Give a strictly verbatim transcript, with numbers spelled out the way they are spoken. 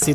Si